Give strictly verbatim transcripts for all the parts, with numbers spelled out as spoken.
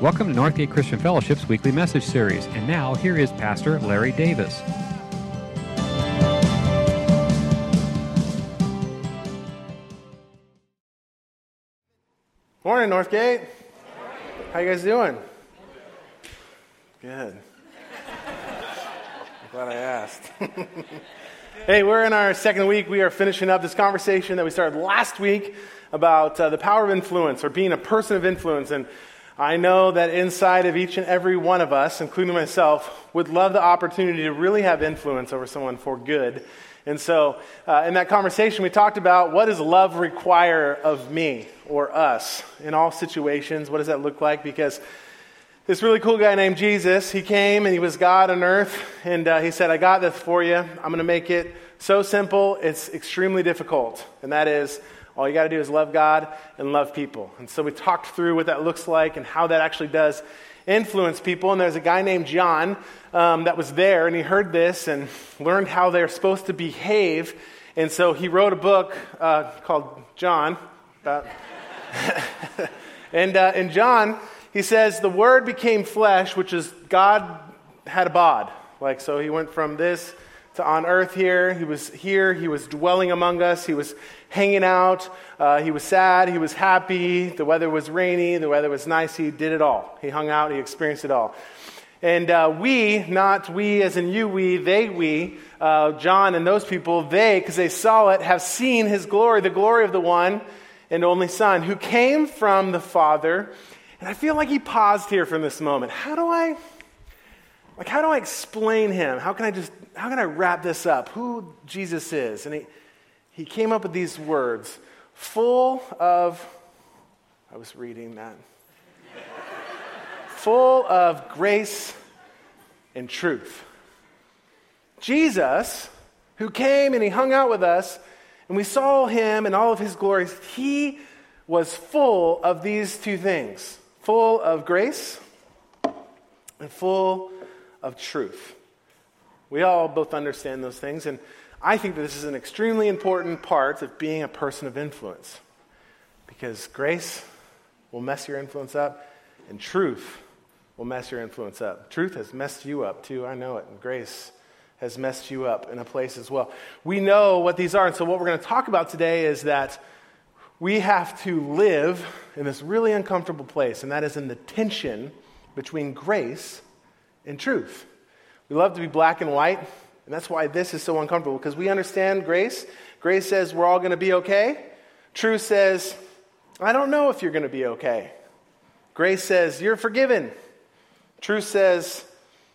Welcome to Northgate Christian Fellowship's weekly message series. And now, here is Pastor Larry Davis. Morning, Northgate. How you guys doing? Good. I'm glad I asked. Hey, we're in our second week. We are finishing up this conversation that we started last week about uh, the power of influence, or being a person of influence. And I know that inside of each and every one of us, including myself, would love the opportunity to really have influence over someone for good. And so uh, in that conversation, we talked about, what does love require of me or us in all situations? What does that look like? Because this really cool guy named Jesus, he came and he was God on earth. And uh, he said, I got this for you. I'm going to make it so simple, it's extremely difficult. And that is, all you got to do is love God and love people. And so we talked through what that looks like and how that actually does influence people. And there's a guy named John um, that was there, and he heard this and learned how they're supposed to behave. And so he wrote a book uh, called John. About and uh, in John, he says, the Word became flesh, which is God had a bod. Like, so he went from this to on earth here. He was here. He was dwelling among us. He was hanging out. Uh, he was sad. He was happy. The weather was rainy. The weather was nice. He did it all. He hung out. He experienced it all. And uh, we, not we as in you, we, they, we, uh, John and those people, they, because they saw it, have seen his glory, the glory of the one and only Son who came from the Father. And I feel like he paused here from this moment. How do I, like, how do I explain him? How can I just, how can I wrap this up? Who Jesus is? And he, He came up with these words, full of, I was reading that, full of grace and truth. Jesus, who came and he hung out with us, and we saw him in all of his glories, he was full of these two things, full of grace and full of truth. We all both understand those things, and I think that this is an extremely important part of being a person of influence, because grace will mess your influence up, and truth will mess your influence up. Truth has messed you up too, I know it, and grace has messed you up in a place as well. We know what these are, and so what we're going to talk about today is that we have to live in this really uncomfortable place, and that is in the tension between grace and truth. We love to be black and white. And that's why this is so uncomfortable, because we understand grace. Grace says we're all going to be okay. Truth says, I don't know if you're going to be okay. Grace says, you're forgiven. Truth says,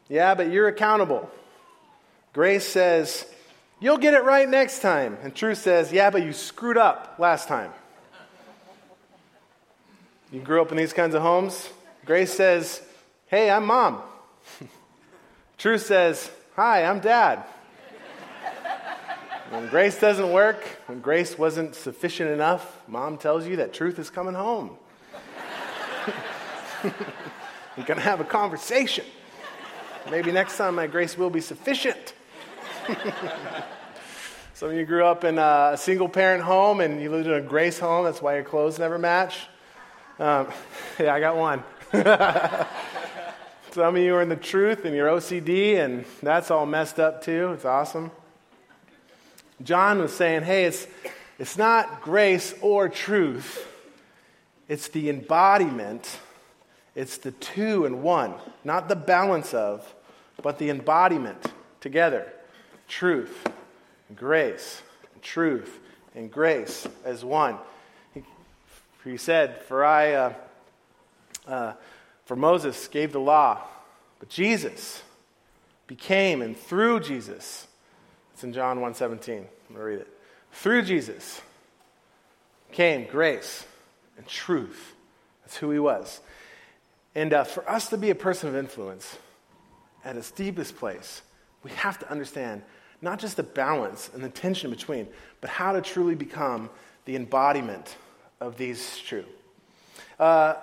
yeah, but you're accountable. Grace says, you'll get it right next time. And truth says, yeah, but you screwed up last time. You grew up in these kinds of homes. Grace says, hey, I'm mom. Truth says, hi, I'm dad. When grace doesn't work, when grace wasn't sufficient enough, mom tells you that truth is coming home. We're going to have a conversation. Maybe next time my grace will be sufficient. Some of you grew up in a single-parent home, and you lived in a grace home. That's why your clothes never match. Um, yeah, I got one. Some of you are in the truth and you're O C D, and that's all messed up too. It's awesome. John was saying, hey, it's it's not grace or truth. It's the embodiment. It's the two and one. Not the balance of, but the embodiment together. Truth, grace, truth, and grace as one. He, he said, for I... Uh, uh, For Moses gave the law, but Jesus became, and through Jesus, it's in John one seventeen, I'm going to read it. Through Jesus came grace and truth. That's who he was. And uh, for us to be a person of influence at its deepest place, we have to understand not just the balance and the tension between, but how to truly become the embodiment of these two. Uh,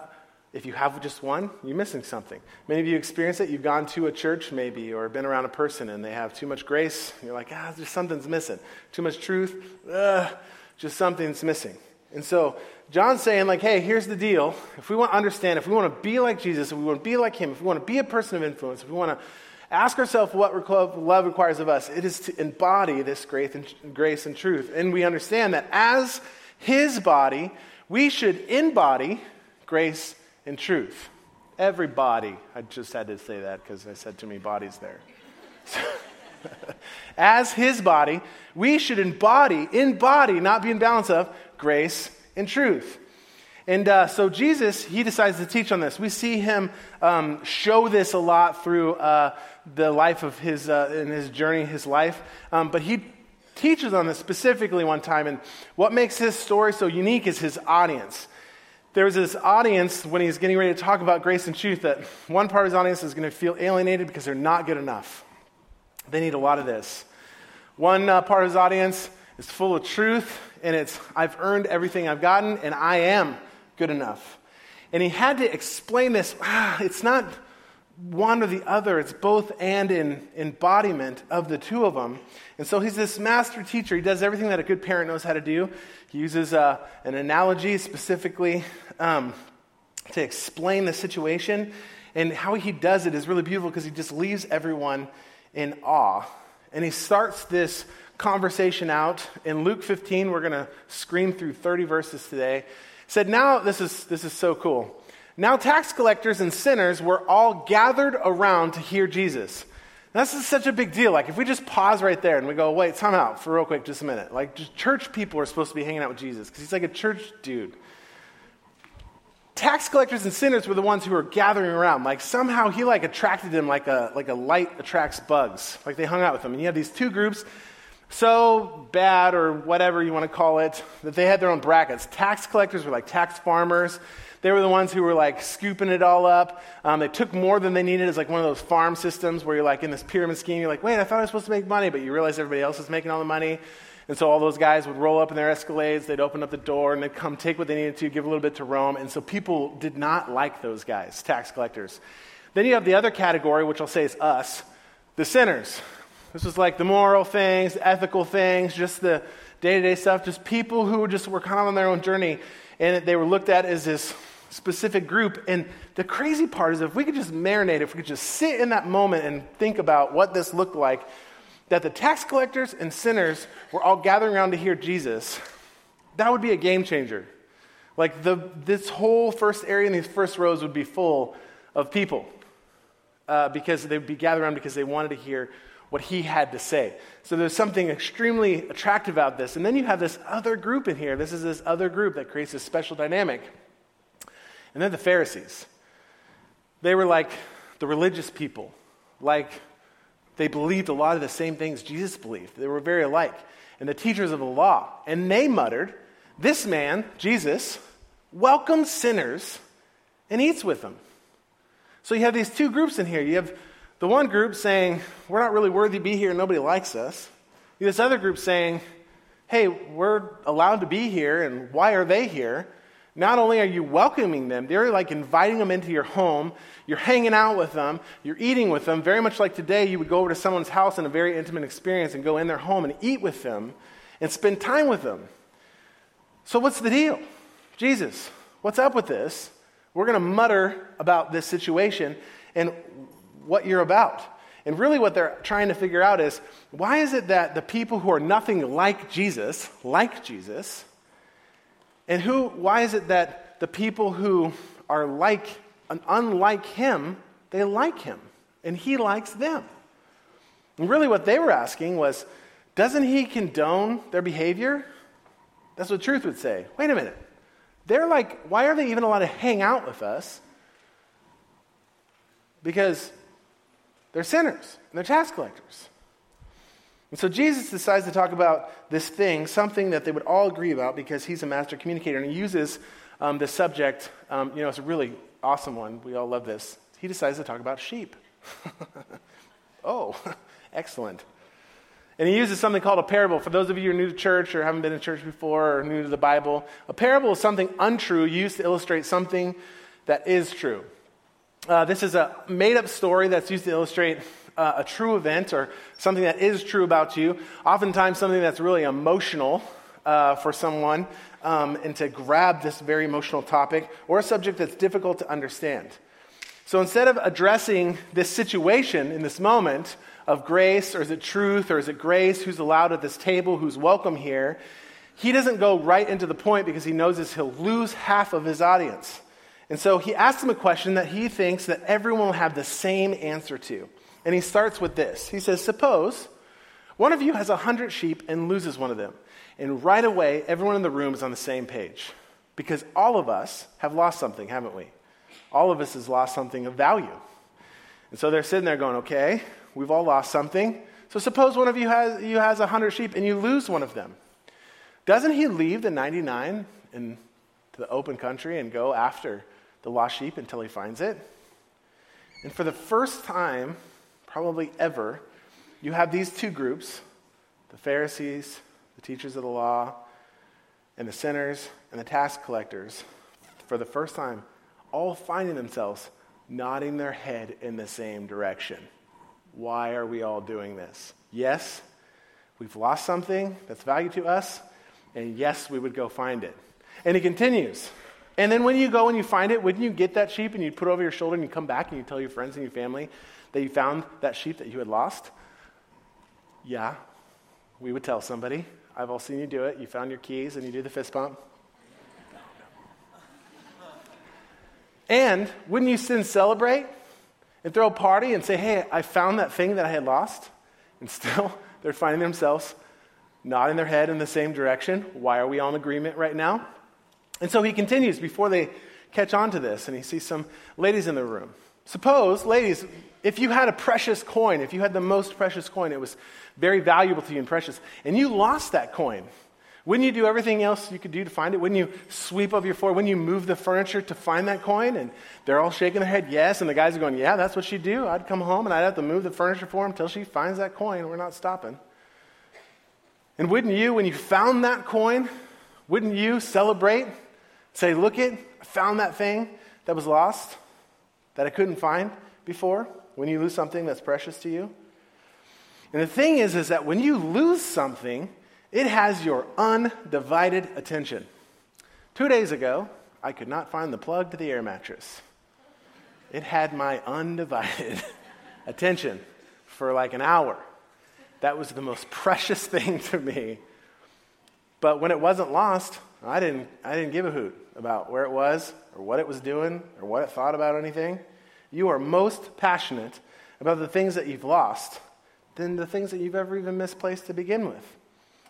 If you have just one, you're missing something. Many of you experience it. You've gone to a church maybe, or been around a person, and they have too much grace. And you're like, ah, just something's missing. Too much truth, uh, just something's missing. And so John's saying, like, hey, here's the deal. If we want to understand, if we want to be like Jesus, if we want to be like him, if we want to be a person of influence, if we want to ask ourselves what love requires of us, it is to embody this grace and truth. And we understand that as his body, we should embody grace and truth. Every body. I just had to say that because I said too many bodies there. So, as his body, we should embody, in body, not be in balance of, grace and truth. And uh, so Jesus, he decides to teach on this. We see him um, show this a lot through uh, the life of his, uh, in his journey, his life. Um, but he teaches on this specifically one time. And what makes his story so unique is his audience. There was this audience when he's getting ready to talk about grace and truth that one part of his audience is going to feel alienated because they're not good enough. They need a lot of this. One uh, part of his audience is full of truth, and it's, I've earned everything I've gotten, and I am good enough. And he had to explain this. Ah, it's not one or the other. It's both and in embodiment of the two of them. And so he's this master teacher. He does everything that a good parent knows how to do. He uses uh, an analogy specifically um, to explain the situation. And how he does it is really beautiful because he just leaves everyone in awe. And he starts this conversation out in Luke fifteen. We're going to scream through thirty verses today. It said, now, this is this is so cool. Now tax collectors and sinners were all gathered around to hear Jesus. Now, this is such a big deal. Like, if we just pause right there and we go, wait, time out for real quick, just a minute. Like, just church people are supposed to be hanging out with Jesus because he's like a church dude. Tax collectors and sinners were the ones who were gathering around. Like, somehow he, like, attracted them like a like a light attracts bugs. Like, they hung out with him. And you have these two groups, so bad or whatever you want to call it, that they had their own brackets. Tax collectors were like tax farmers. They were the ones who were, like, scooping it all up. Um, they took more than they needed. It's like one of those farm systems where you're, like, in this pyramid scheme. You're like, wait, I thought I was supposed to make money, but you realize everybody else is making all the money. And so all those guys would roll up in their Escalades. They'd open up the door, and they'd come take what they needed to, give a little bit to Rome. And so people did not like those guys, tax collectors. Then you have the other category, which I'll say is us, the sinners. This was, like, the moral things, the ethical things, just the day-to-day stuff, just people who just were kind of on their own journey, and they were looked at as this specific group. And the crazy part is, if we could just marinate, if we could just sit in that moment and think about what this looked like, that the tax collectors and sinners were all gathering around to hear Jesus, that would be a game changer. Like, the this whole first area and these first rows would be full of people uh, because they'd be gathering around because they wanted to hear what he had to say. So there's something extremely attractive about this. And then you have this other group in here. This is this other group that creates this special dynamic. And then the Pharisees. They were like the religious people. Like, they believed a lot of the same things Jesus believed. They were very alike. And the teachers of the law. And they muttered, this man, Jesus, welcomes sinners and eats with them. So you have these two groups in here. You have the one group saying, we're not really worthy to be here, nobody likes us. You have this other group saying, hey, we're allowed to be here, and why are they here? Not only are you welcoming them, they're like inviting them into your home. You're hanging out with them. You're eating with them. Very much like today, you would go over to someone's house in a very intimate experience and go in their home and eat with them and spend time with them. So what's the deal? Jesus, what's up with this? We're going to mutter about this situation and what you're about. And really what they're trying to figure out is, why is it that the people who are nothing like Jesus, like Jesus... And who? Why is it that the people who are like, unlike him, they like him, and he likes them? And really what they were asking was, doesn't he condone their behavior? That's what truth would say. Wait a minute. They're like, why are they even allowed to hang out with us? Because they're sinners, and they're tax collectors. And so Jesus decides to talk about this thing, something that they would all agree about because he's a master communicator. And he uses um, the subject, um, you know, it's a really awesome one. We all love this. He decides to talk about sheep. Oh, excellent. And he uses something called a parable. For those of you who are new to church or haven't been in church before or new to the Bible, a parable is something untrue used to illustrate something that is true. Uh, this is a made-up story that's used to illustrate Uh, a true event or something that is true about you, oftentimes something that's really emotional uh, for someone um, and to grab this very emotional topic or a subject that's difficult to understand. So instead of addressing this situation in this moment of grace, or is it truth, or is it grace, who's allowed at this table, who's welcome here, he doesn't go right into the point because he knows this, he'll lose half of his audience. And so he asks him a question that he thinks that everyone will have the same answer to. And he starts with this. He says, suppose one of you has a hundred sheep and loses one of them. And right away, everyone in the room is on the same page. Because all of us have lost something, haven't we? All of us has lost something of value. And so they're sitting there going, okay, we've all lost something. So suppose one of you has you has a hundred sheep and you lose one of them. Doesn't he leave the ninety-nine into the open country and go after the lost sheep until he finds it? And for the first time, probably ever, you have these two groups, the Pharisees, the teachers of the law, and the sinners, and the tax collectors, for the first time, all finding themselves nodding their head in the same direction. Why are we all doing this? Yes, we've lost something that's valuable to us, and yes, we would go find it. And he continues. And then when you go and you find it, wouldn't you get that sheep and you'd put it over your shoulder and you come back and you tell your friends and your family that you found that sheep that you had lost? Yeah, we would tell somebody. I've all seen you do it. You found your keys and you do the fist bump. And wouldn't you then celebrate and throw a party and say, hey, I found that thing that I had lost? And still, they're finding themselves nodding their head in the same direction. Why are we all in agreement right now? And so he continues before they catch on to this, and he sees some ladies in the room. Suppose, ladies, if you had a precious coin, if you had the most precious coin, it was very valuable to you and precious, and you lost that coin, wouldn't you do everything else you could do to find it? Wouldn't you sweep up your floor? Wouldn't you move the furniture to find that coin? And they're all shaking their head, yes, and the guys are going, yeah, that's what she'd do. I'd come home, and I'd have to move the furniture for her until she finds that coin. We're not stopping. And wouldn't you, when you found that coin, wouldn't you celebrate? Say, look it, I found that thing that was lost, that I couldn't find before, when you lose something that's precious to you. And the thing is, is that when you lose something, it has your undivided attention. Two days ago, I could not find the plug to the air mattress. It had my undivided attention for like an hour. That was the most precious thing to me. But when it wasn't lost, I didn't I didn't give a hoot about where it was or what it was doing or what it thought about anything. You are most passionate about the things that you've lost than the things that you've ever even misplaced to begin with.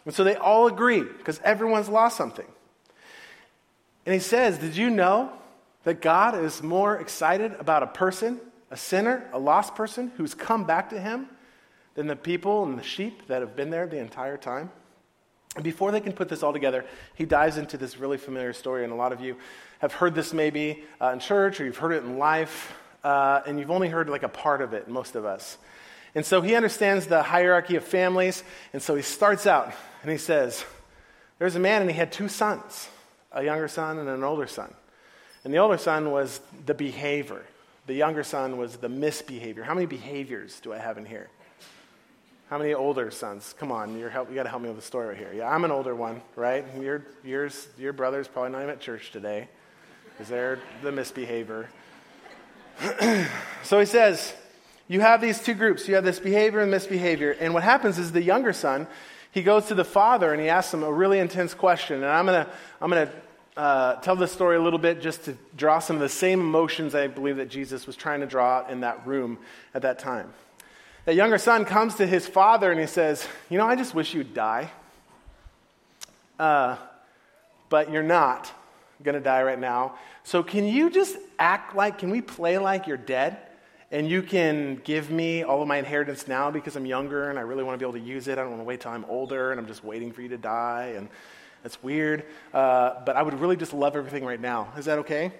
And so they all agree because everyone's lost something. And he says, did you know that God is more excited about a person, a sinner, a lost person who's come back to him than the people and the sheep that have been there the entire time? And before they can put this all together, he dives into this really familiar story, and a lot of you have heard this maybe uh, in church, or you've heard it in life, uh, and you've only heard like a part of it, most of us. And so he understands the hierarchy of families, and so he starts out, and he says, there's a man, and he had two sons, a younger son and an older son. And the older son was the behavior. The younger son was the misbehavior. How many behaviors do I have in here? How many older sons? Come on, you're help, you got to help me with the story right here. Yeah, I'm an older one, right? Your, yours, your brother's probably not even at church today because they're the misbehavior. So he says, you have these two groups. You have this behavior and misbehavior. And what happens is the younger son, he goes to the father and he asks him a really intense question. And I'm going to I'm gonna, uh, tell this story a little bit just to draw some of the same emotions I believe that Jesus was trying to draw out in that room at that time. That younger son comes to his father and he says, you know, I just wish you'd die. Uh, but you're not going to die right now. So can you just act like, can we play like you're dead? And you can give me all of my inheritance now because I'm younger and I really want to be able to use it. I don't want to wait till I'm older and I'm just waiting for you to die. And that's weird. Uh, but I would really just love everything right now. Is that okay?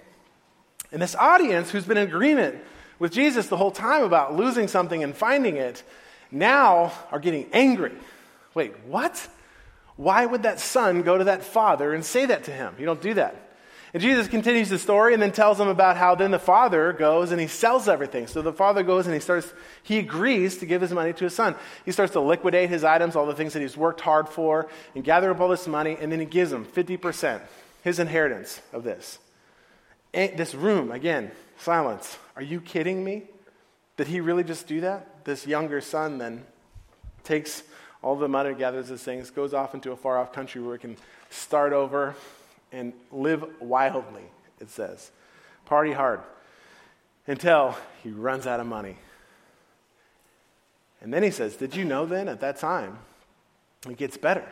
And this audience who's been in agreement with Jesus the whole time about losing something and finding it, now are getting angry. Wait, what? Why would that son go to that father and say that to him? You don't do that. And Jesus continues the story and then tells them about how then the father goes and he sells everything. So the father goes and he starts, he agrees to give his money to his son. He starts to liquidate his items, all the things that he's worked hard for, and gather up all this money, and then he gives him fifty percent, his inheritance of this. And this room, again, silence. Are you kidding me? Did he really just do that? This younger son then takes all the money, gathers his things, goes off into a far-off country where he can start over and live wildly, it says. Party hard until he runs out of money. And then he says, did you know then at that time, it gets better.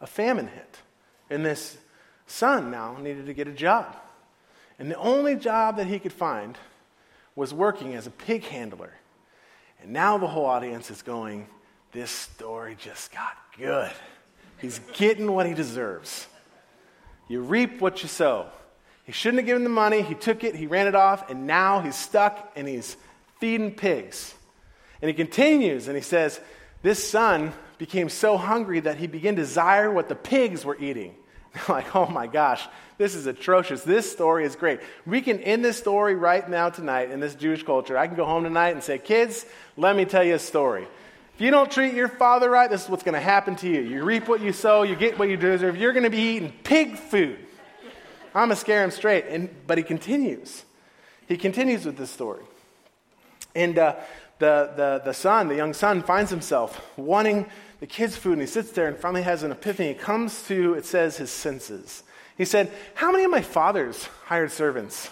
A famine hit. And this son now needed to get a job. And the only job that he could find was working as a pig handler. And now the whole audience is going, this story just got good. He's getting what he deserves. You reap what you sow. He shouldn't have given the money. He took it. He ran it off. And now he's stuck and he's feeding pigs. And he continues and he says, this son became so hungry that he began to desire what the pigs were eating. I'm like, oh my gosh, this is atrocious. This story is great. We can end this story right now tonight in this Jewish culture. I can go home tonight and say, kids, let me tell you a story. If you don't treat your father right, this is what's going to happen to you. You reap what you sow, you get what you deserve. You're going to be eating pig food. I'm going to scare him straight. And, but he continues. He continues with this story. And uh, the, the, the son, the young son, finds himself wanting the kids' food. And he sits there and finally has an epiphany. He comes to, it says, his senses. He said, how many of my father's hired servants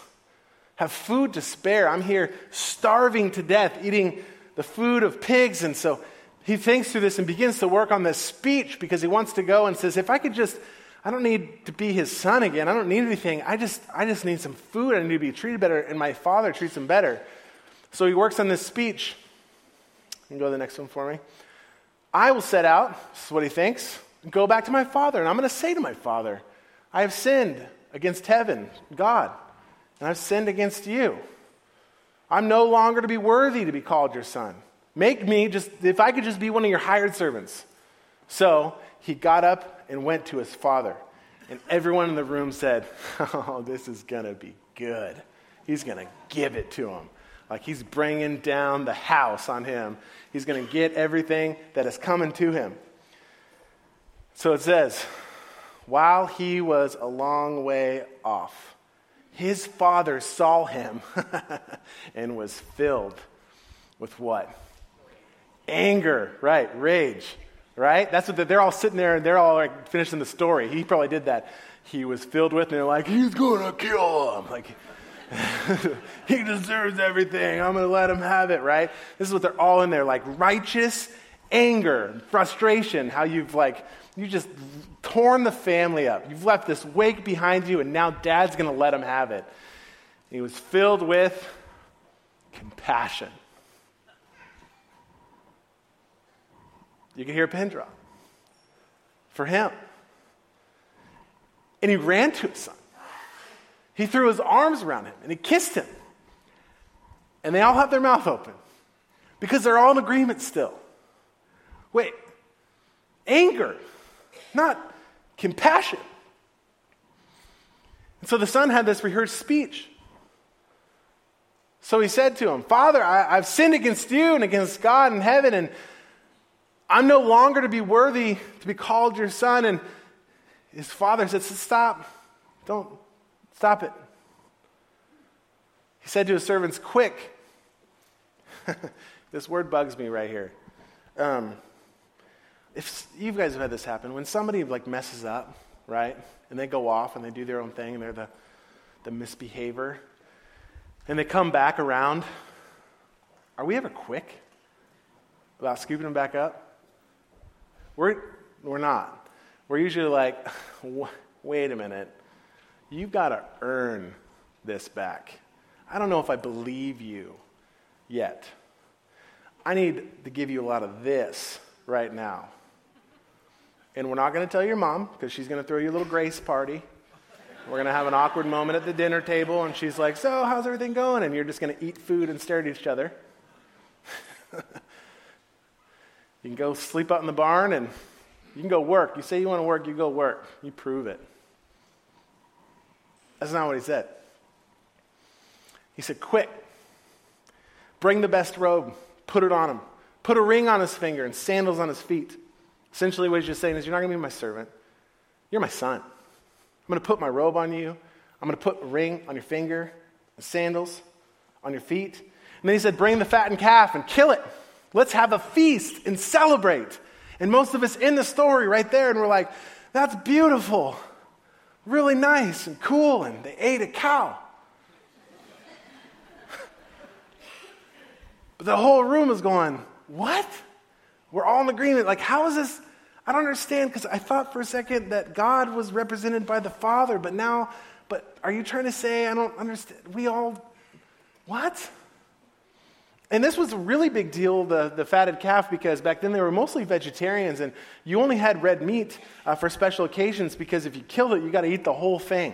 have food to spare? I'm here starving to death, eating the food of pigs. And so he thinks through this and begins to work on this speech because he wants to go and says, if I could just, I don't need to be his son again. I don't need anything. I just I just need some food. I need to be treated better. And my father treats him better. So he works on this speech. You can go to the next one for me. I will set out, this is what he thinks, and go back to my father. And I'm going to say to my father, I have sinned against heaven, God, and I've sinned against you. I'm no longer to be worthy to be called your son. Make me just, if I could just be one of your hired servants. So he got up and went to his father. And everyone in the room said, oh, this is going to be good. He's going to give it to him. Like he's bringing down the house on him. He's going to get everything that is coming to him. So it says, while he was a long way off, his father saw him and was filled with what? Anger, right, rage, right? That's what the, they're all sitting there and they're all like finishing the story. He probably did that. He was filled with, and they're like, he's going to kill him. Like, he deserves everything. I'm going to let him have it, right? This is what they're all in there, like righteous anger, frustration, how you've like, you just torn the family up. You've left this wake behind you, and now dad's going to let him have it. He was filled with compassion. You can hear a pin drop for him. And he ran to his son. He threw his arms around him, and he kissed him. And they all have their mouth open because they're all in agreement still. Wait, anger, not compassion. And so the son had this rehearsed speech. So he said to him, Father, I, I've sinned against you and against God and heaven, and I'm no longer to be worthy to be called your son. And his father said, stop, don't, stop it. He said to his servants, quick. This word bugs me right here. Um, If you guys have had this happen, when somebody like messes up, right, and they go off and they do their own thing, and they're the, the misbehavior, and they come back around, are we ever quick about scooping them back up? We're we're not. We're usually like, wait a minute, you've got to earn this back. I don't know if I believe you yet. I need to give you a lot of this right now. And we're not going to tell your mom because she's going to throw you a little grace party. We're going to have an awkward moment at the dinner table, and she's like, so how's everything going? And you're just going to eat food and stare at each other. You can go sleep out in the barn, and you can go work. You say you want to work, you go work. You prove it. That's not what he said. He said, quick, bring the best robe, put it on him. Put a ring on his finger and sandals on his feet. Essentially what he's just saying is, you're not going to be my servant. You're my son. I'm going to put my robe on you. I'm going to put a ring on your finger and sandals on your feet. And then he said, bring the fattened calf and kill it. Let's have a feast and celebrate. And most of us in the story right there, and we're like, that's beautiful. Really nice and cool. And they ate a cow. But the whole room is going, what? We're all in agreement. Like, how is this? I don't understand, because I thought for a second that God was represented by the Father, but now, but are you trying to say, I don't understand? We all, what? And this was a really big deal, the, the fatted calf, because back then they were mostly vegetarians, and you only had red meat uh, for special occasions, because if you killed it, you got to eat the whole thing.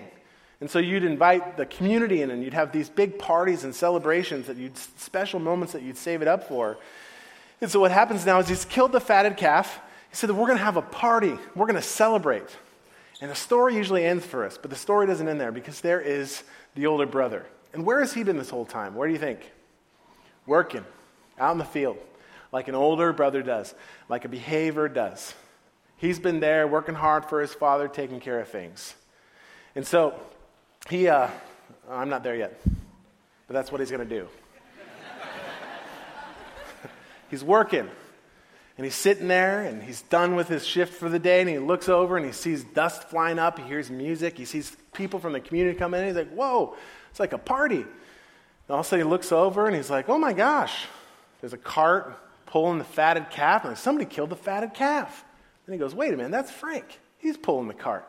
And so you'd invite the community in, and you'd have these big parties and celebrations, that you'd special moments that you'd save it up for. And so what happens now is he's killed the fatted calf. He said that we're going to have a party. We're going to celebrate. And the story usually ends for us, but the story doesn't end there, because there is the older brother. And where has he been this whole time? Where do you think? Working, out in the field, like an older brother does, like a behavior does. He's been there working hard for his father, taking care of things. And so he, uh, I'm not there yet, but that's what he's going to do. He's working. And he's sitting there, and he's done with his shift for the day, and he looks over, and he sees dust flying up, he hears music, he sees people from the community come in, and he's like, whoa, it's like a party. And all of a sudden he looks over, and he's like, oh my gosh, there's a cart pulling the fatted calf, and somebody killed the fatted calf. And he goes, wait a minute, that's Frank. He's pulling the cart.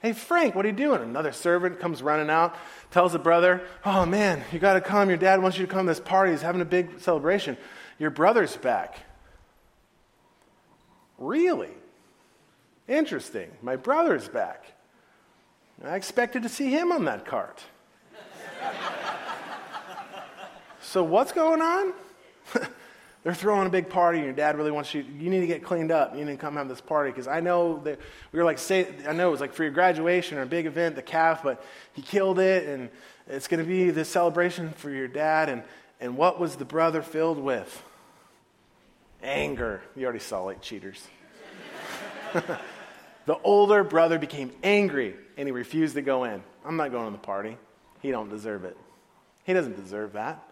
Hey, Frank, what are you doing? Another servant comes running out, tells the brother, oh man, you got to come, your dad wants you to come to this party, he's having a big celebration. Your brother's back. Really? Interesting. My brother's back. I expected to see him on that cart. So what's going on? They're throwing a big party, and your dad really wants you, you need to get cleaned up. You need to come have this party, because I know that we were like, say, I know it was like for your graduation or a big event, the calf, but he killed it, and it's going to be this celebration for your dad. And, and what was the brother filled with? Anger. You already saw it, cheaters. The older brother became angry, and he refused to go in. I'm not going to the party. He don't deserve it. He doesn't deserve that.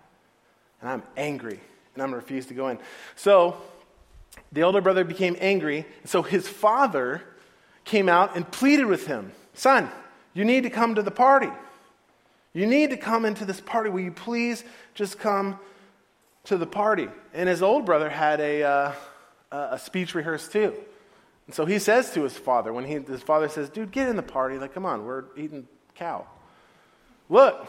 And I'm angry, and I'm refused to go in. So the older brother became angry, and so his father came out and pleaded with him. Son, you need to come to the party. You need to come into this party. Will you please just come to the party? And his old brother had a uh, a speech rehearsed too, and so he says to his father, when he his father says, "Dude, get in the party! Like, come on, we're eating cow. Look,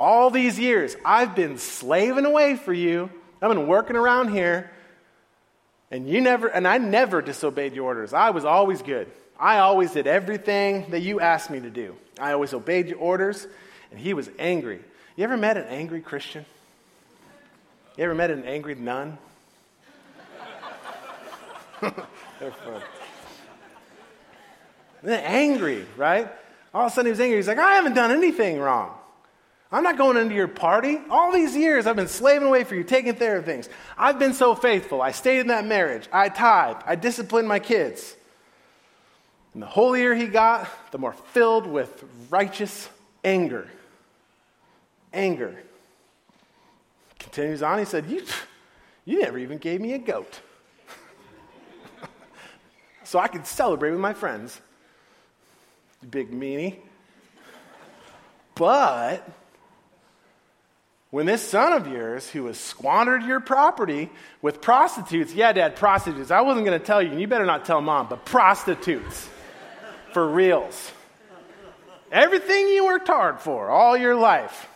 all these years I've been slaving away for you. I've been working around here, and you never and I never disobeyed your orders. I was always good. I always did everything that you asked me to do. I always obeyed your orders." And he was angry. You ever met an angry Christian? You ever met an angry nun? They're fun. They're angry, right? All of a sudden he was angry. He's like, I haven't done anything wrong. I'm not going into your party. All these years I've been slaving away for you, taking care of things. I've been so faithful. I stayed in that marriage. I tithed. I disciplined my kids. And the holier he got, the more filled with righteous anger. Anger. Continues on, he said, you, you never even gave me a goat. So I could celebrate with my friends. You big meanie. But when this son of yours who has squandered your property with prostitutes, yeah, Dad, prostitutes. I wasn't going to tell you, and you better not tell Mom, but prostitutes for reals. Everything you worked hard for all your life.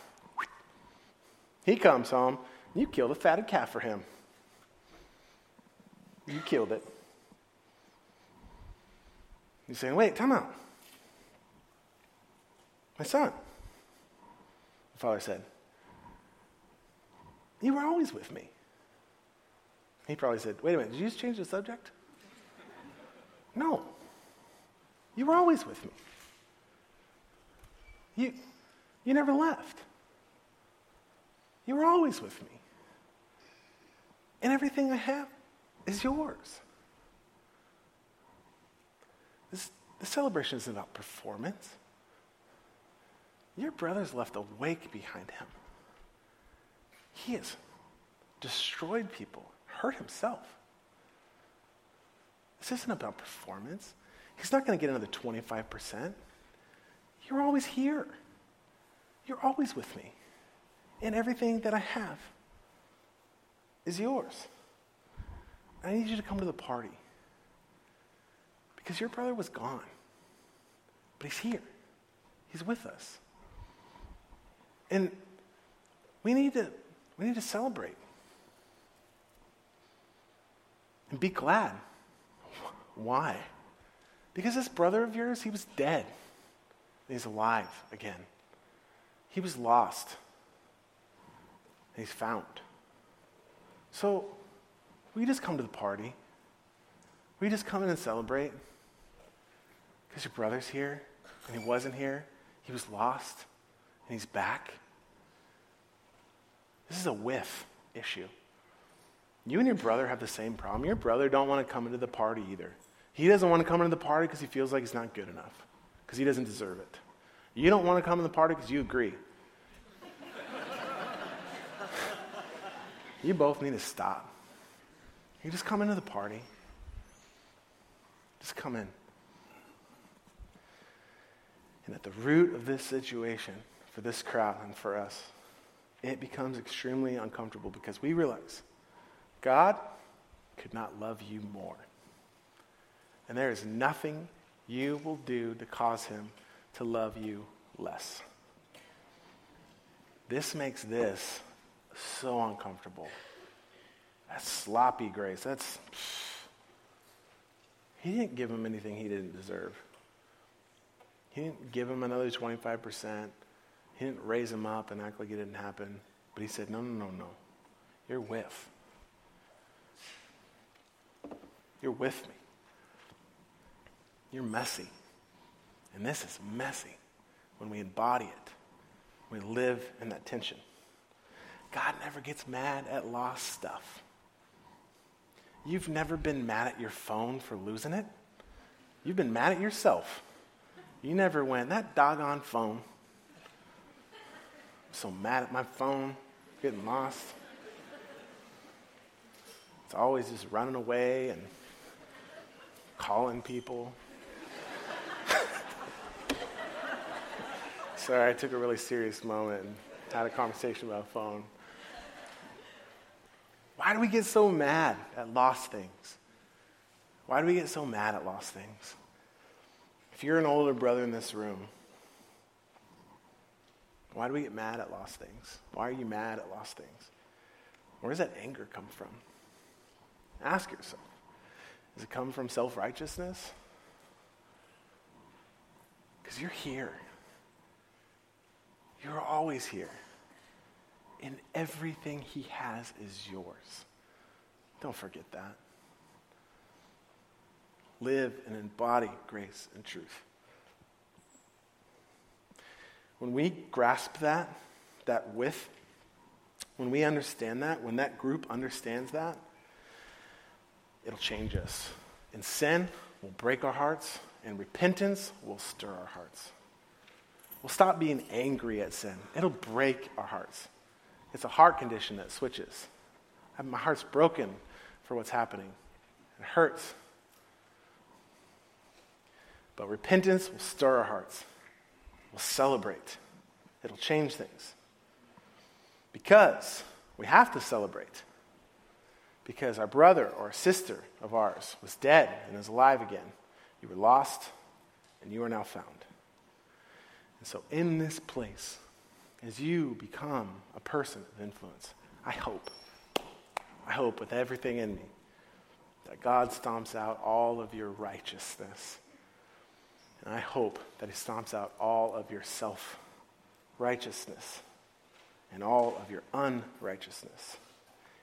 He comes home, and you killed a fatted calf for him. You killed it. You're saying, wait, time out. My son, the father said, you were always with me. He probably said, wait a minute, did you just change the subject? No. You were always with me. You, you never left. You were always with me. And everything I have is yours. This, the celebration isn't about performance. Your brother's left a wake behind him. He has destroyed people, hurt himself. This isn't about performance. He's not going to get another twenty-five percent. You're always here. You're always with me. And everything that I have is yours. I need you to come to the party. Because your brother was gone. But he's here. He's with us. And we need to we need to celebrate. And be glad. Why? Because this brother of yours, he was dead. And he's alive again. He was lost. And he's found. So, we just come to the party. We just come in and celebrate. Because your brother's here, and he wasn't here. He was lost, and he's back. This is a whiff issue. You and your brother have the same problem. Your brother don't want to come into the party either. He doesn't want to come into the party because he feels like he's not good enough, because he doesn't deserve it. You don't want to come to the party because you agree. You both need to stop. You just come into the party. Just come in. And at the root of this situation, for this crowd and for us, it becomes extremely uncomfortable because we realize God could not love you more. And there is nothing you will do to cause him to love you less. This makes this so uncomfortable. That's sloppy grace. That's he didn't give him anything he didn't deserve. He didn't give him another twenty-five percent. He didn't raise him up and act like it didn't happen. But he said, no, no, no, no. You're with. You're with me. You're messy. And this is messy when we embody it. We live in that tension. God never gets mad at lost stuff. You've never been mad at your phone for losing it. You've been mad at yourself. You never went, that doggone phone. I'm so mad at my phone, getting lost. It's always just running away and calling people. Sorry, I took a really serious moment and had a conversation about phone. Why do we get so mad at lost things? Why do we get so mad at lost things? If you're an older brother in this room, why do we get mad at lost things? Why are you mad at lost things? Where does that anger come from? Ask yourself. Does it come from self-righteousness? Because you're here. You're always here. And everything he has is yours. Don't forget that. Live and embody grace and truth. When we grasp that, that with, when we understand that, when that group understands that, it'll change us. And sin will break our hearts, and repentance will stir our hearts. We'll stop being angry at sin. It'll break our hearts. It's a heart condition that switches. My heart's broken for what's happening. It hurts. But repentance will stir our hearts. We'll celebrate. It'll change things. Because we have to celebrate. Because our brother or sister of ours was dead and is alive again. You were lost and you are now found. And so in this place, as you become a person of influence, I hope, I hope with everything in me, that God stomps out all of your righteousness. And I hope that he stomps out all of your self-righteousness and all of your unrighteousness.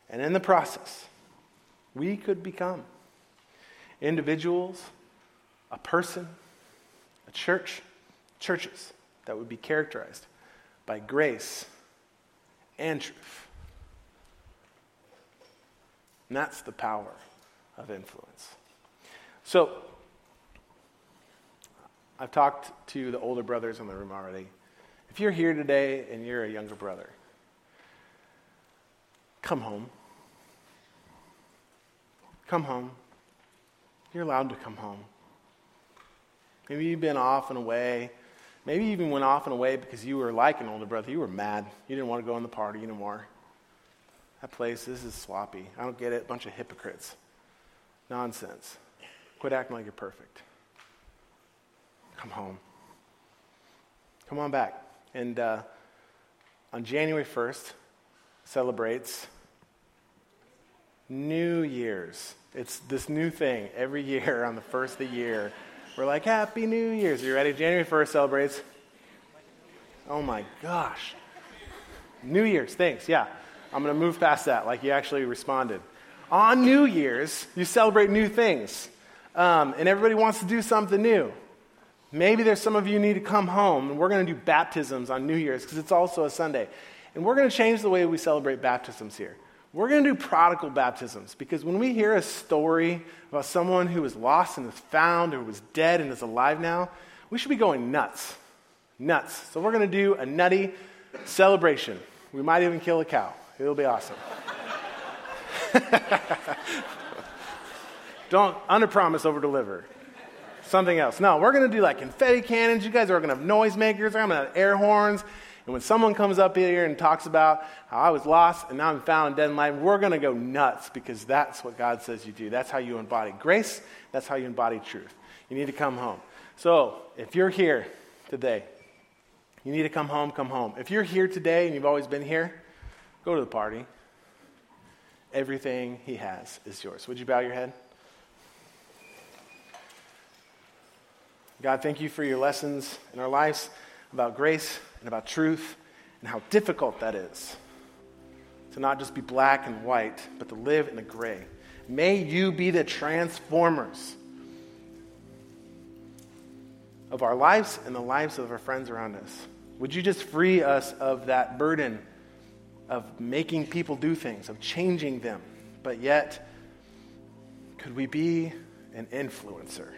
And in the process, we could become individuals, a person, a church, churches that would be characterized by grace and truth. And that's the power of influence. So, I've talked to the older brothers in the room already. If you're here today and you're a younger brother, come home. Come home. You're allowed to come home. Maybe you've been off and away. Maybe you even went off and away because you were like an older brother. You were mad. You didn't want to go in the party anymore. That place, this is sloppy. I don't get it. Bunch of hypocrites. Nonsense. Quit acting like you're perfect. Come home. Come on back. And uh, on January first, celebrates New Year's. It's this new thing every year on the first of the year. We're like, Happy New Year's. Are you ready? January first celebrates. Oh my gosh. New Year's. Thanks. Yeah. I'm going to move past that. Like you actually responded. On New Year's, you celebrate new things. Um, and everybody wants to do something new. Maybe there's some of you need to come home, and we're going to do baptisms on New Year's because it's also a Sunday. And we're going to change the way we celebrate baptisms here. We're going to do prodigal baptisms because when we hear a story about someone who was lost and is found or was dead and is alive now, we should be going nuts. Nuts. So we're going to do a nutty celebration. We might even kill a cow. It'll be awesome. Don't underpromise, overdeliver. Something else. No, we're going to do like confetti cannons. You guys are going to have noisemakers. I'm going to have air horns. And when someone comes up here and talks about how I was lost and now I'm found dead in life, we're going to go nuts because that's what God says you do. That's how you embody grace. That's how you embody truth. You need to come home. So if you're here today, you need to come home, come home. If you're here today and you've always been here, go to the party. Everything he has is yours. Would you bow your head? God, thank you for your lessons in our lives about grace and about truth and how difficult that is to not just be black and white, but to live in the gray. May you be the transformers of our lives and the lives of our friends around us. Would you just free us of that burden of making people do things, of changing them, but yet could we be an influencer?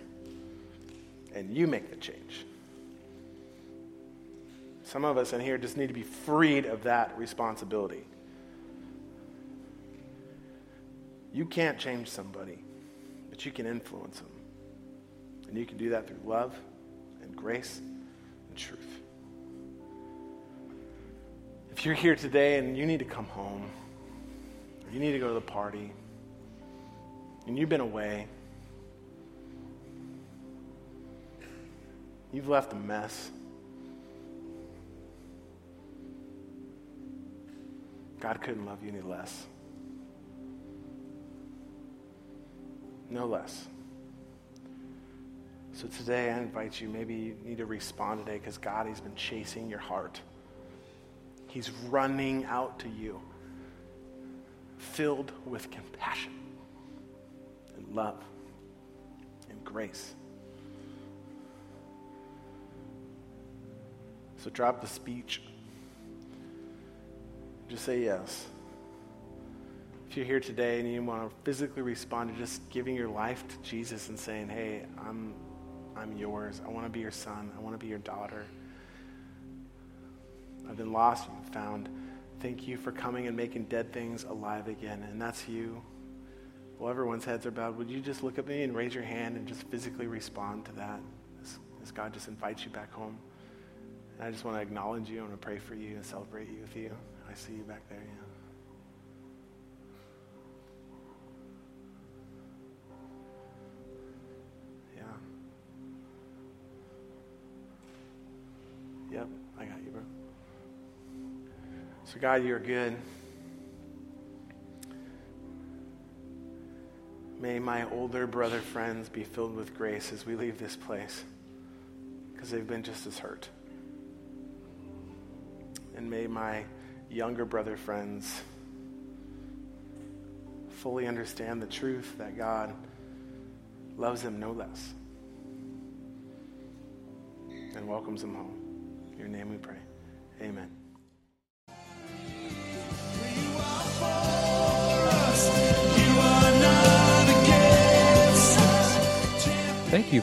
And you make the change. Some of us in here just need to be freed of that responsibility. You can't change somebody, but you can influence them. And you can do that through love and grace and truth. If you're here today and you need to come home, or you need to go to the party, and you've been away, you've left a mess. God couldn't love you any less. No less. So today I invite you, maybe you need to respond today because God, he's been chasing your heart. He's running out to you, filled with compassion and love and grace. So drop the speech. Just say yes. If you're here today and you want to physically respond to just giving your life to Jesus and saying, hey, I'm I'm yours. I want to be your son. I want to be your daughter. I've been lost and found. Thank you for coming and making dead things alive again. And that's you. Well, everyone's heads are bowed. Would you just look at me and raise your hand and just physically respond to that as, as God just invites you back home? I just want to acknowledge you. I want to pray for you and celebrate you with you. I see you back there, yeah. Yeah. Yep, I got you, bro. So God, you're good. May my older brother friends be filled with grace as we leave this place because they've been just as hurt. And may my younger brother friends fully understand the truth that God loves them no less and welcomes them home. your name we pray. Amen. Thank you